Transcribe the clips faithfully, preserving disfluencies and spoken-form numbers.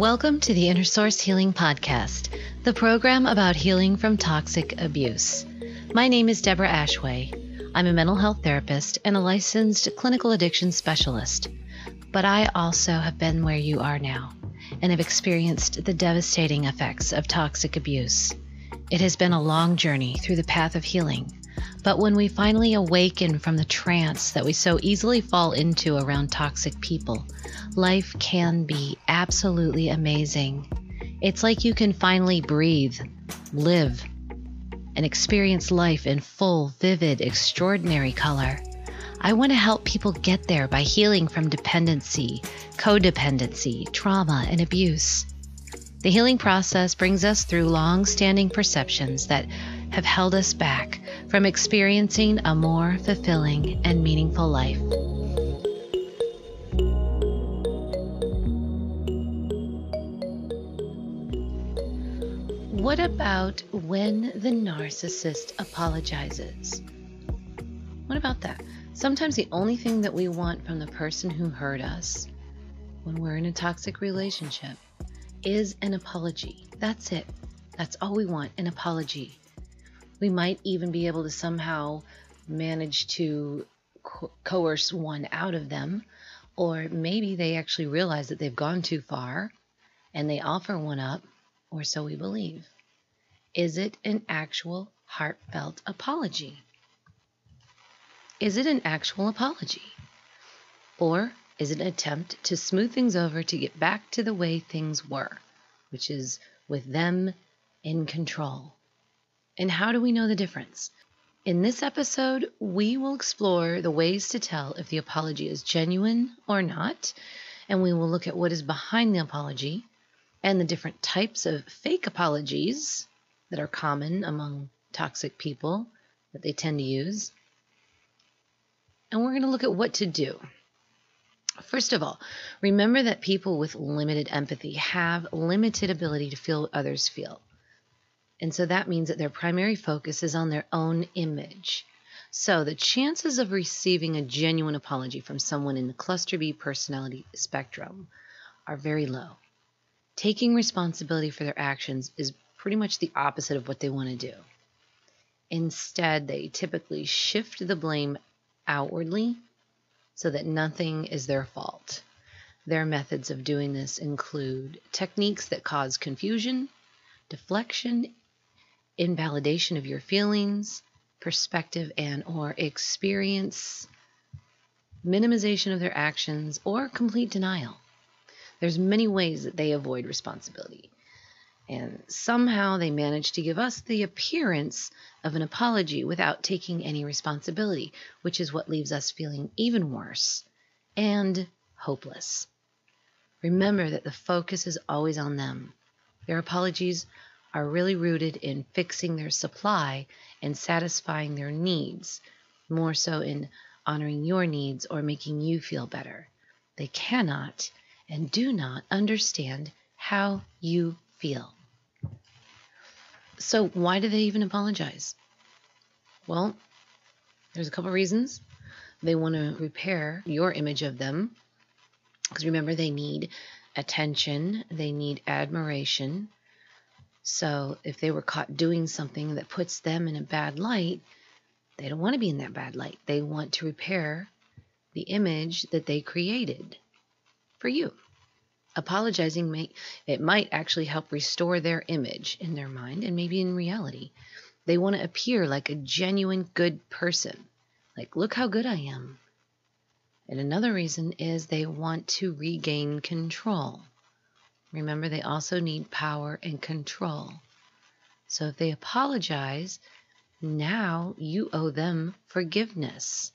Welcome to the Inner Source Healing Podcast, the program about healing from toxic abuse. My name is Deborah Ashway. I'm a mental health therapist and a licensed clinical addiction specialist. But I also have been where you are now and have experienced the devastating effects of toxic abuse. It has been a long journey through the path of healing. But when we finally awaken from the trance that we so easily fall into around toxic people, life can be absolutely amazing. It's like you can finally breathe, live, and experience life in full, vivid, extraordinary color. I want to help people get there by healing from dependency, codependency, trauma, and abuse. The healing process brings us through long-standing perceptions that have held us back from experiencing a more fulfilling and meaningful life. What about when the narcissist apologizes? What about that? Sometimes the only thing that we want from the person who hurt us when we're in a toxic relationship is an apology. That's it. That's all we want, an apology. We might even be able to somehow manage to co- coerce one out of them, or maybe they actually realize that they've gone too far and they offer one up, or so we believe. Is it an actual heartfelt apology? Is it an actual apology? Or is it an attempt to smooth things over to get back to the way things were, which is with them in control? And how do we know the difference? In this episode, we will explore the ways to tell if the apology is genuine or not, and we will look at what is behind the apology and the different types of fake apologies that are common among toxic people that they tend to use. And we're going to look at what to do. First of all, remember that people with limited empathy have limited ability to feel what others feel. And so that means that their primary focus is on their own image. So the chances of receiving a genuine apology from someone in the cluster B personality spectrum are very low. Taking responsibility for their actions is pretty much the opposite of what they want to do. Instead, they typically shift the blame outwardly so that nothing is their fault. Their methods of doing this include techniques that cause confusion, deflection, invalidation of your feelings, perspective and or experience, minimization of their actions, or complete denial. There's many ways that they avoid responsibility, and somehow they manage to give us the appearance of an apology without taking any responsibility, which is what leaves us feeling even worse and hopeless. Remember that the focus is always on them. Their apologies are really rooted in fixing their supply and satisfying their needs, more so in honoring your needs or making you feel better. They cannot and do not understand how you feel. So why do they even apologize? Well, there's a couple reasons. They want to repair your image of them, because remember, they need attention, they need admiration. So if they were caught doing something that puts them in a bad light, they don't want to be in that bad light. They want to repair the image that they created for you. Apologizing, may, it might actually help restore their image in their mind and maybe in reality. They want to appear like a genuine good person. Like, look how good I am. And another reason is they want to regain control. Remember, they also need power and control. So if they apologize, now you owe them forgiveness.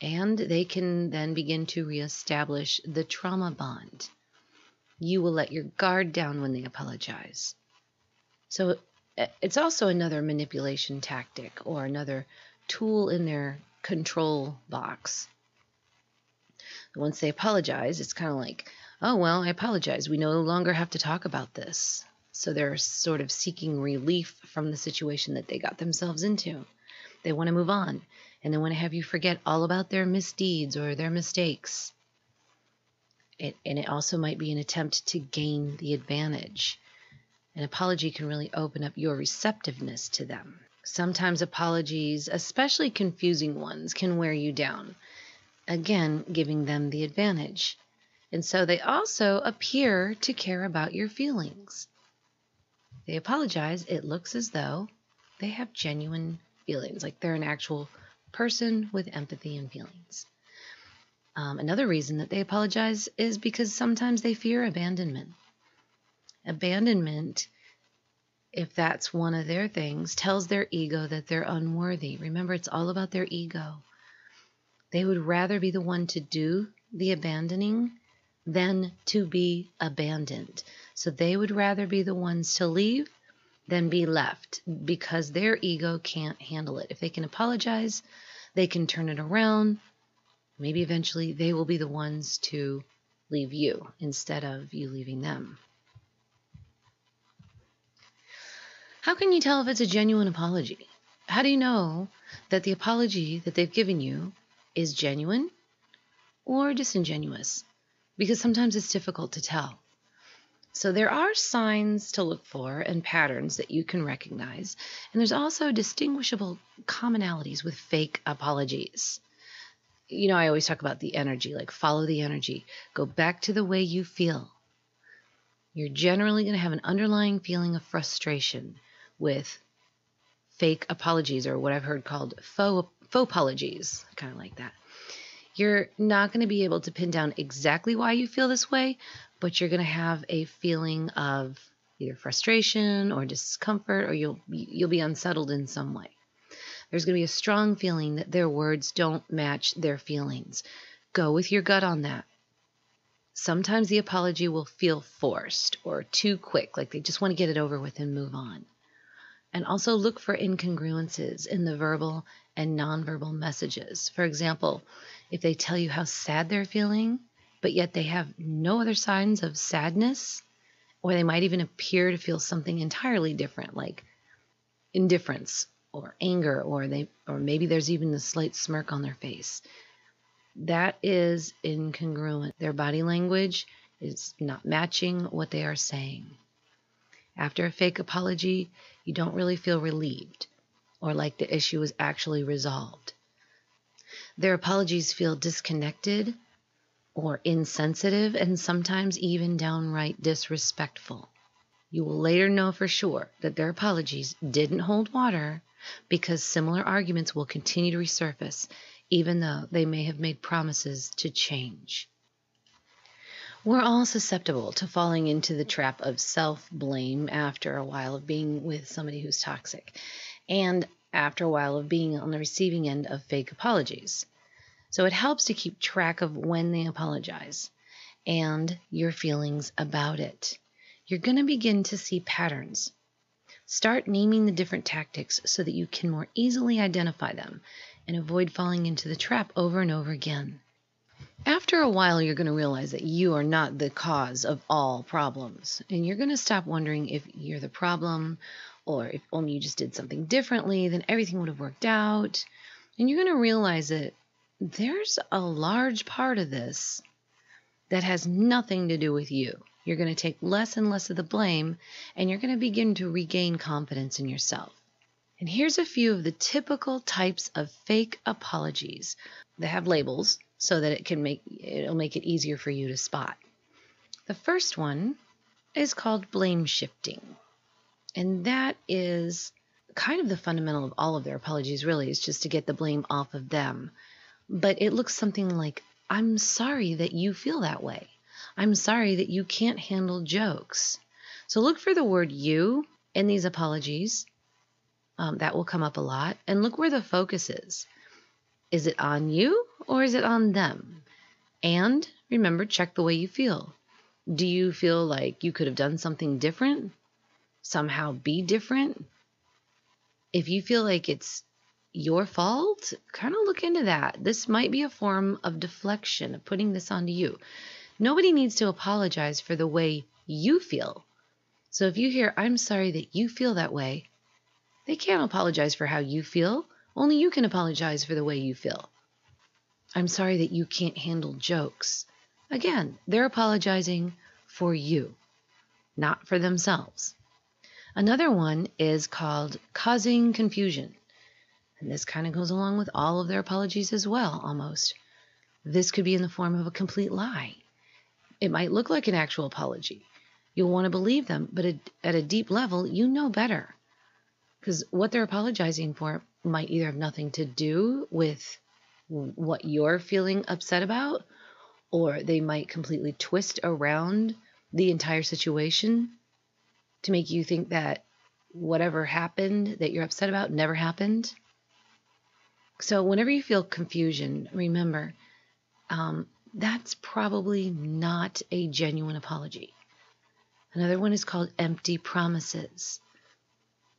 And they can then begin to reestablish the trauma bond. You will let your guard down when they apologize. So it's also another manipulation tactic or another tool in their control box. Once they apologize, it's kind of like, oh, well, I apologize. We no longer have to talk about this. So they're sort of seeking relief from the situation that they got themselves into. They want to move on, and they want to have you forget all about their misdeeds or their mistakes. It, and it also might be an attempt to gain the advantage. An apology can really open up your receptiveness to them. Sometimes apologies, especially confusing ones, can wear you down, again, giving them the advantage. And so they also appear to care about your feelings. They apologize. It looks as though they have genuine feelings, like they're an actual person with empathy and feelings. Um, another reason that they apologize is because sometimes they fear abandonment. Abandonment, if that's one of their things, tells their ego that they're unworthy. Remember, it's all about their ego. They would rather be the one to do the abandoning than to be abandoned. So they would rather be the ones to leave than be left because their ego can't handle it. If they can apologize, they can turn it around. Maybe eventually they will be the ones to leave you instead of you leaving them. How can you tell if it's a genuine apology? How do you know that the apology that they've given you is genuine or disingenuous? Because sometimes it's difficult to tell. So there are signs to look for and patterns that you can recognize. And there's also distinguishable commonalities with fake apologies. You know, I always talk about the energy, like follow the energy. Go back to the way you feel. You're generally going to have an underlying feeling of frustration with fake apologies, or what I've heard called faux apologies, kind of like that. You're not going to be able to pin down exactly why you feel this way, but you're going to have a feeling of either frustration or discomfort, or you'll you'll be unsettled in some way. There's going to be a strong feeling that their words don't match their feelings. Go with your gut on that. Sometimes the apology will feel forced or too quick, like they just want to get it over with and move on. And also look for incongruences in the verbal and nonverbal messages. For example, if they tell you how sad they're feeling, but yet they have no other signs of sadness, or they might even appear to feel something entirely different, like indifference or anger, or they, or maybe there's even a slight smirk on their face. That is incongruent. Their body language is not matching what they are saying. After a fake apology, you don't really feel relieved or like the issue was actually resolved. Their apologies feel disconnected or insensitive and sometimes even downright disrespectful. You will later know for sure that their apologies didn't hold water because similar arguments will continue to resurface even though they may have made promises to change. We're all susceptible to falling into the trap of self-blame after a while of being with somebody who's toxic, and after a while of being on the receiving end of fake apologies. So it helps to keep track of when they apologize and your feelings about it. You're going to begin to see patterns. Start naming the different tactics so that you can more easily identify them and avoid falling into the trap over and over again. After a while, you're going to realize that you are not the cause of all problems, and you're going to stop wondering if you're the problem or if only you just did something differently, then everything would have worked out. And you're going to realize that there's a large part of this that has nothing to do with you. You're going to take less and less of the blame, and you're going to begin to regain confidence in yourself. And here's a few of the typical types of fake apologies that have labels, so that it can make it'll make it easier for you to spot. The first one is called blame shifting. And that is kind of the fundamental of all of their apologies, really, is just to get the blame off of them. But it looks something like, I'm sorry that you feel that way. I'm sorry that you can't handle jokes. So look for the word you in these apologies. Um, that will come up a lot. And look where the focus is. Is it on you or is it on them? And remember, check the way you feel. Do you feel like you could have done something different? Somehow be different? If you feel like it's your fault, kind of look into that. This might be a form of deflection, of putting this onto you. Nobody needs to apologize for the way you feel. So if you hear, I'm sorry that you feel that way, they can't apologize for how you feel. Only you can apologize for the way you feel. I'm sorry that you can't handle jokes. Again, they're apologizing for you, not for themselves. Another one is called causing confusion. And this kind of goes along with all of their apologies as well, almost. This could be in the form of a complete lie. It might look like an actual apology. You'll want to believe them, but at a deep level, you know better. Because what they're apologizing for might either have nothing to do with what you're feeling upset about, or they might completely twist around the entire situation to make you think that whatever happened that you're upset about never happened. So whenever you feel confusion, remember, um, that's probably not a genuine apology. Another one is called empty promises.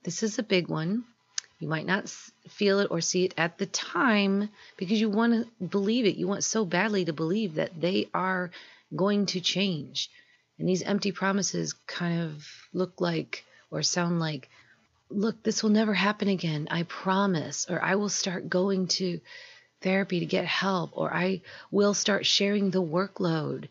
This is a big one. You might not feel it or see it at the time because you want to believe it. You want so badly to believe that they are going to change. And these empty promises kind of look like or sound like, look, this will never happen again. I promise. Or I will start going to therapy to get help. Or I will start sharing the workload.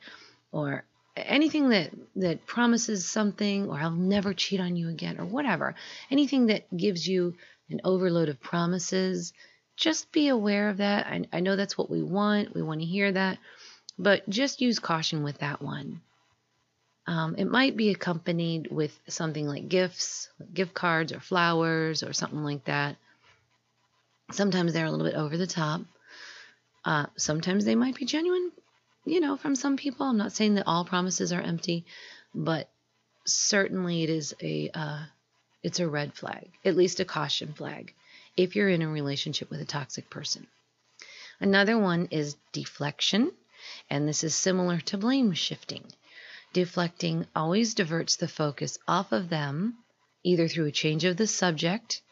Or anything that, that promises something, or I'll never cheat on you again, or whatever. Anything that gives you an overload of promises, just be aware of that. I, I know that's what we want. We want to hear that. But just use caution with that one. Um, it might be accompanied with something like gifts, gift cards or flowers or something like that. Sometimes they're a little bit over the top. Uh, sometimes they might be genuine, you know, from some people. I'm not saying that all promises are empty, but certainly it is a, uh, it's a red flag, at least a caution flag, if you're in a relationship with a toxic person. Another one is deflection, and this is similar to blame shifting. Deflecting always diverts the focus off of them, either through a change of the subject,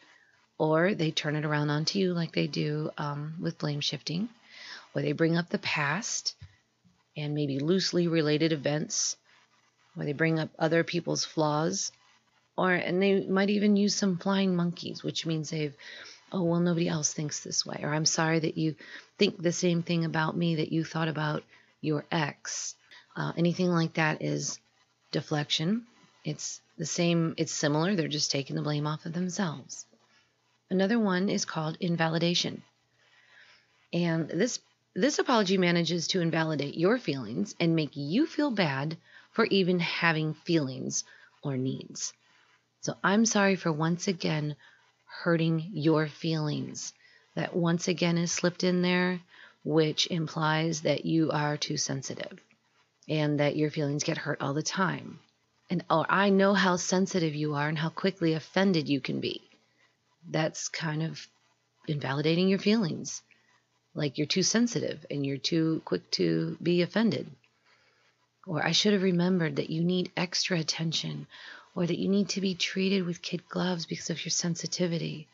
or they turn it around onto you like they do um, with blame shifting, or they bring up the past and maybe loosely related events, or they bring up other people's flaws, or and they might even use some flying monkeys, which means they've, oh, well, nobody else thinks this way, or I'm sorry that you think the same thing about me that you thought about your ex. Uh, anything like that is deflection. It's the same, it's similar. They're just taking the blame off of themselves. Another one is called invalidation. And this, this apology manages to invalidate your feelings and make you feel bad for even having feelings or needs. So I'm sorry for once again hurting your feelings. That once again is slipped in there, which implies that you are too sensitive, and that your feelings get hurt all the time. And or I know how sensitive you are and how quickly offended you can be. That's kind of invalidating your feelings. Like you're too sensitive and you're too quick to be offended. Or I should have remembered that you need extra attention, or that you need to be treated with kid gloves because of your sensitivity.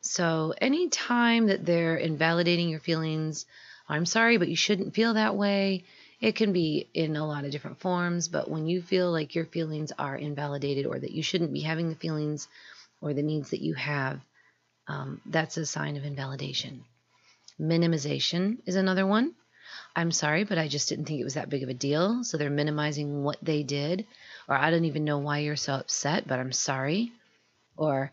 So any time that they're invalidating your feelings, I'm sorry, but you shouldn't feel that way. It can be in a lot of different forms, but when you feel like your feelings are invalidated or that you shouldn't be having the feelings or the needs that you have, um, that's a sign of invalidation. Minimization is another one. I'm sorry, but I just didn't think it was that big of a deal. So they're minimizing what they did, or I don't even know why you're so upset, but I'm sorry. Or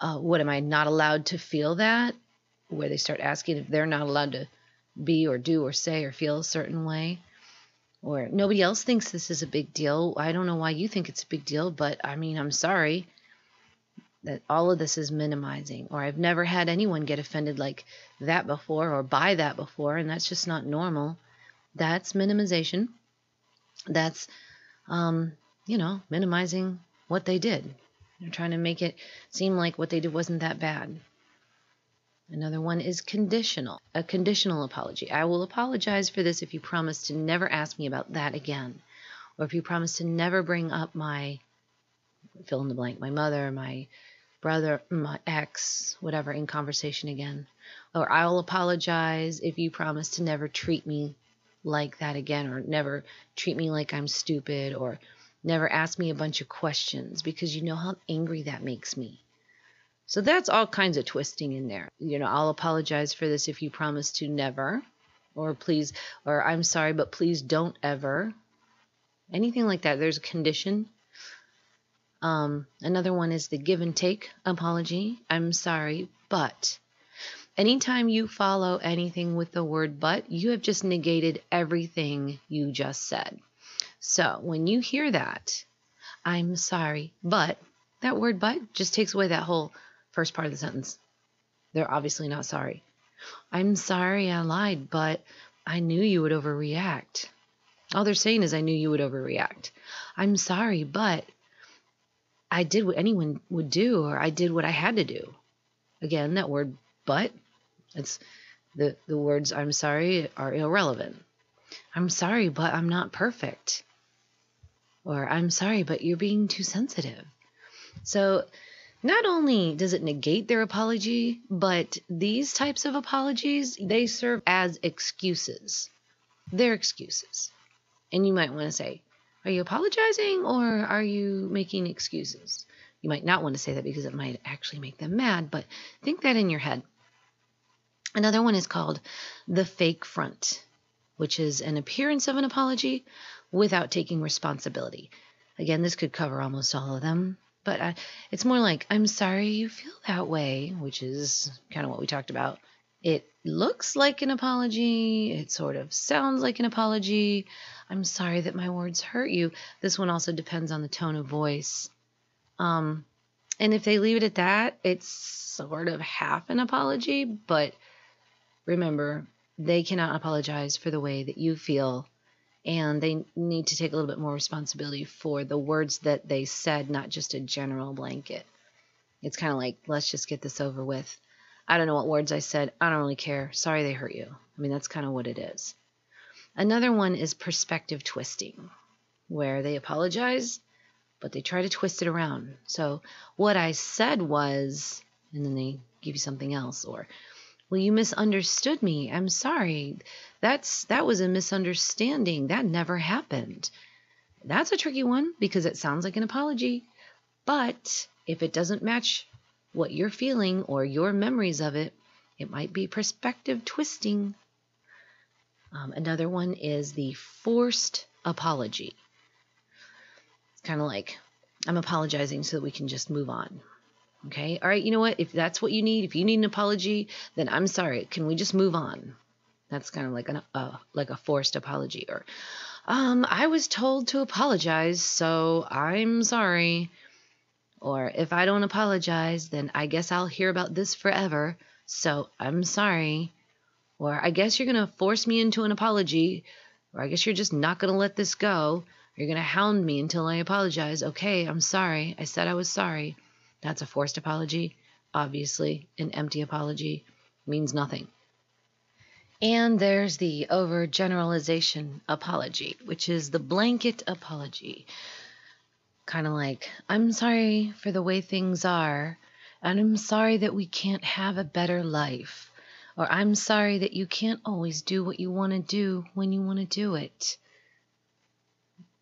uh, what, am I not allowed to feel that? Where they start asking if they're not allowed to be or do or say or feel a certain way. Or nobody else thinks this is a big deal. I don't know why you think it's a big deal, but I mean, I'm sorry. That all of this is minimizing. Or I've never had anyone get offended like that before or by that before, and that's just not normal. That's minimization. That's, um, you know, minimizing what they did. They're trying to make it seem like what they did wasn't that bad. Another one is conditional, a conditional apology. I will apologize for this if you promise to never ask me about that again, or if you promise to never bring up my, fill in the blank, my mother, my brother, my ex, whatever, in conversation again. Or I'll apologize if you promise to never treat me like that again, or never treat me like I'm stupid, or never ask me a bunch of questions, because you know how angry that makes me. So that's all kinds of twisting in there. You know, I'll apologize for this if you promise to never or please, or I'm sorry, but please don't ever, anything like that. There's a condition. Um, another one is the give and take apology. I'm sorry, but anytime you follow anything with the word but, you have just negated everything you just said. So when you hear that, I'm sorry, but that word but just takes away that whole first part of the sentence. They're obviously not sorry. I'm sorry I lied, but I knew you would overreact. All they're saying is I knew you would overreact. I'm sorry, but I did what anyone would do, or I did what I had to do. Again, that word but, it's the, the words I'm sorry are irrelevant. I'm sorry, but I'm not perfect. Or I'm sorry, but you're being too sensitive. So not only does it negate their apology, but these types of apologies, they serve as excuses. They're excuses. And you might want to say, are you apologizing or are you making excuses? You might not want to say that because it might actually make them mad, but think that in your head. Another one is called the fake front, which is an appearance of an apology without taking responsibility. Again, this could cover almost all of them, but I, it's more like, I'm sorry you feel that way, which is kind of what we talked about. It looks like an apology. It sort of sounds like an apology. I'm sorry that my words hurt you. This one also depends on the tone of voice. Um, and if they leave it at that, it's sort of half an apology, but remember, they cannot apologize for the way that you feel, and they need to take a little bit more responsibility for the words that they said, not just a general blanket. It's kind of like, let's just get this over with. I don't know what words I said. I don't really care. Sorry they hurt you. I mean, that's kind of what it is. Another one is perspective twisting, where they apologize, but they try to twist it around. So what I said was, and then they give you something else, or, well, you misunderstood me. I'm sorry. That's, that was a misunderstanding. That never happened. That's a tricky one because it sounds like an apology, but if it doesn't match what you're feeling or your memories of it, it might be perspective twisting. Um, another one is the forced apology. It's kind of like, I'm apologizing so that we can just move on. Okay. All right. You know what? If that's what you need, if you need an apology, then I'm sorry. Can we just move on? That's kind of like an, uh, like a forced apology, or, um, I was told to apologize, so I'm sorry. Or if I don't apologize, then I guess I'll hear about this forever. So I'm sorry. Or I guess you're going to force me into an apology, or I guess you're just not going to let this go. You're going to hound me until I apologize. Okay. I'm sorry. I said I was sorry. That's a forced apology. Obviously, an empty apology means nothing. And there's the overgeneralization apology, which is the blanket apology. Kind of like, I'm sorry for the way things are, and I'm sorry that we can't have a better life, or I'm sorry that you can't always do what you want to do when you want to do it.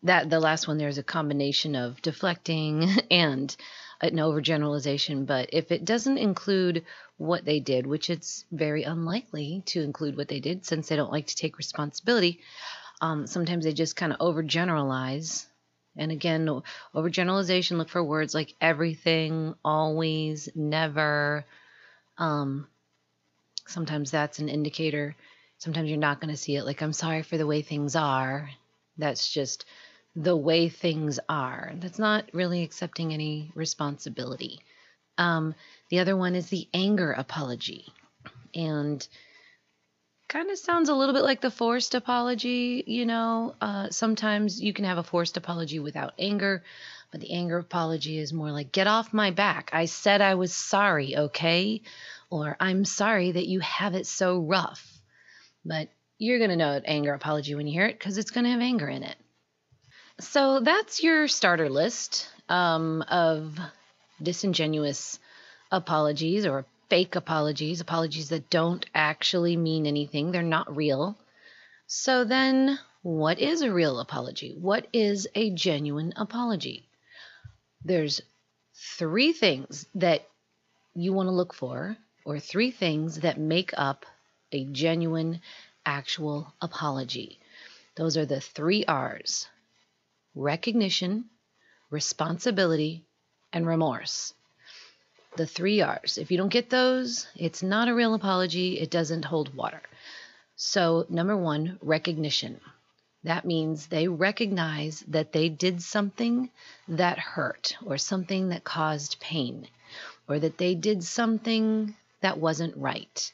That, the last one, there's a combination of deflecting and an overgeneralization, but if it doesn't include what they did, which it's very unlikely to include what they did since they don't like to take responsibility, um, sometimes they just kind of overgeneralize. And again, overgeneralization, look for words like everything, always, never. Um, sometimes that's an indicator. Sometimes you're not going to see it. Like, I'm sorry for the way things are. That's just the way things are. That's not really accepting any responsibility. Um, the other one is the anger apology. And kind of sounds a little bit like the forced apology, you know. Uh, sometimes you can have a forced apology without anger, but the anger apology is more like, get off my back. I said I was sorry, okay? Or I'm sorry that you have it so rough. But you're going to know an anger apology when you hear it because it's going to have anger in it. So that's your starter list um, of disingenuous apologies, or fake apologies, apologies that don't actually mean anything. They're not real. So then what is a real apology? What is a genuine apology? There's three things that you want to look for, or three things that make up a genuine actual apology. Those are the three R's: recognition, responsibility, and remorse. The three R's. If you don't get those, it's not a real apology. It doesn't hold water. So number one, recognition. That means they recognize that they did something that hurt or something that caused pain, or that they did something that wasn't right.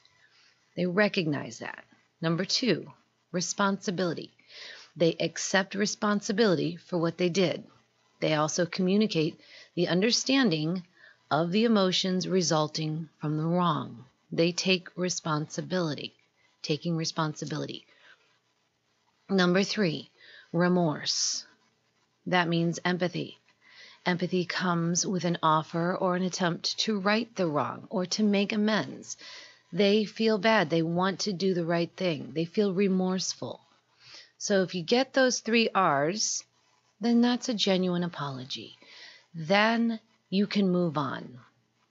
They recognize that. Number two, responsibility. They accept responsibility for what they did. They also communicate the understanding of the emotions resulting from the wrong. They take responsibility, taking responsibility. Number three, remorse. That means empathy. Empathy comes with an offer or an attempt to right the wrong or to make amends. They feel bad. They want to do the right thing. They feel remorseful. So if you get those three R's, then that's a genuine apology. Then you can move on.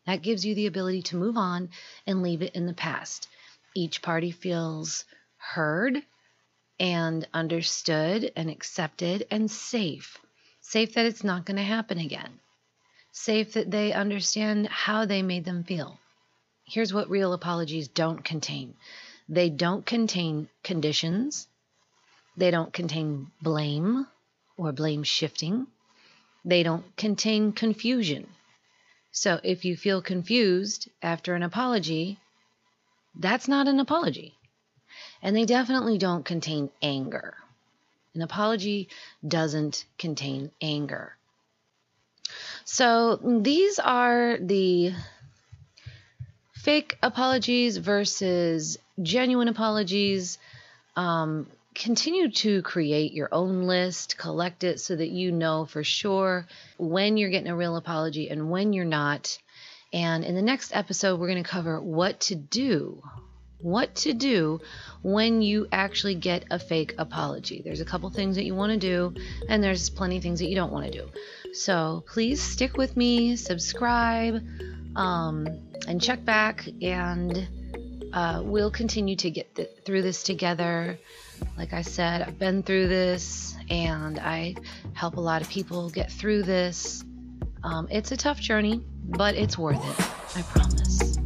That gives you the ability to move on and leave it in the past. Each party feels heard and understood and accepted and safe. Safe that it's not going to happen again. Safe that they understand how they made them feel. Here's what real apologies don't contain. They don't contain conditions. They don't contain blame or blame shifting. They don't contain confusion. So if you feel confused after an apology, that's not an apology. And they definitely don't contain anger. An apology doesn't contain anger. So these are the fake apologies versus genuine apologies. Um, continue to create your own list, collect it so that you know for sure when you're getting a real apology and when you're not. And in the next episode, we're going to cover what to do, what to do when you actually get a fake apology. There's a couple things that you want to do, and there's plenty of things that you don't want to do. So please stick with me, subscribe, um, and check back, and uh, we'll continue to get th- through this together. Like I said, I've been through this, and I help a lot of people get through this. Um, it's a tough journey, but it's worth it. I promise.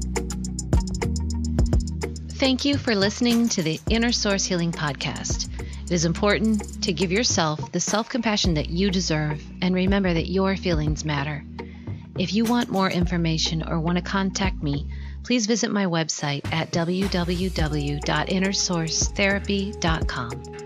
Thank you for listening to the Inner Source Healing Podcast. It is important to give yourself the self-compassion that you deserve, and remember that your feelings matter. If you want more information or want to contact me, please visit my website at w w w dot inner source therapy dot com.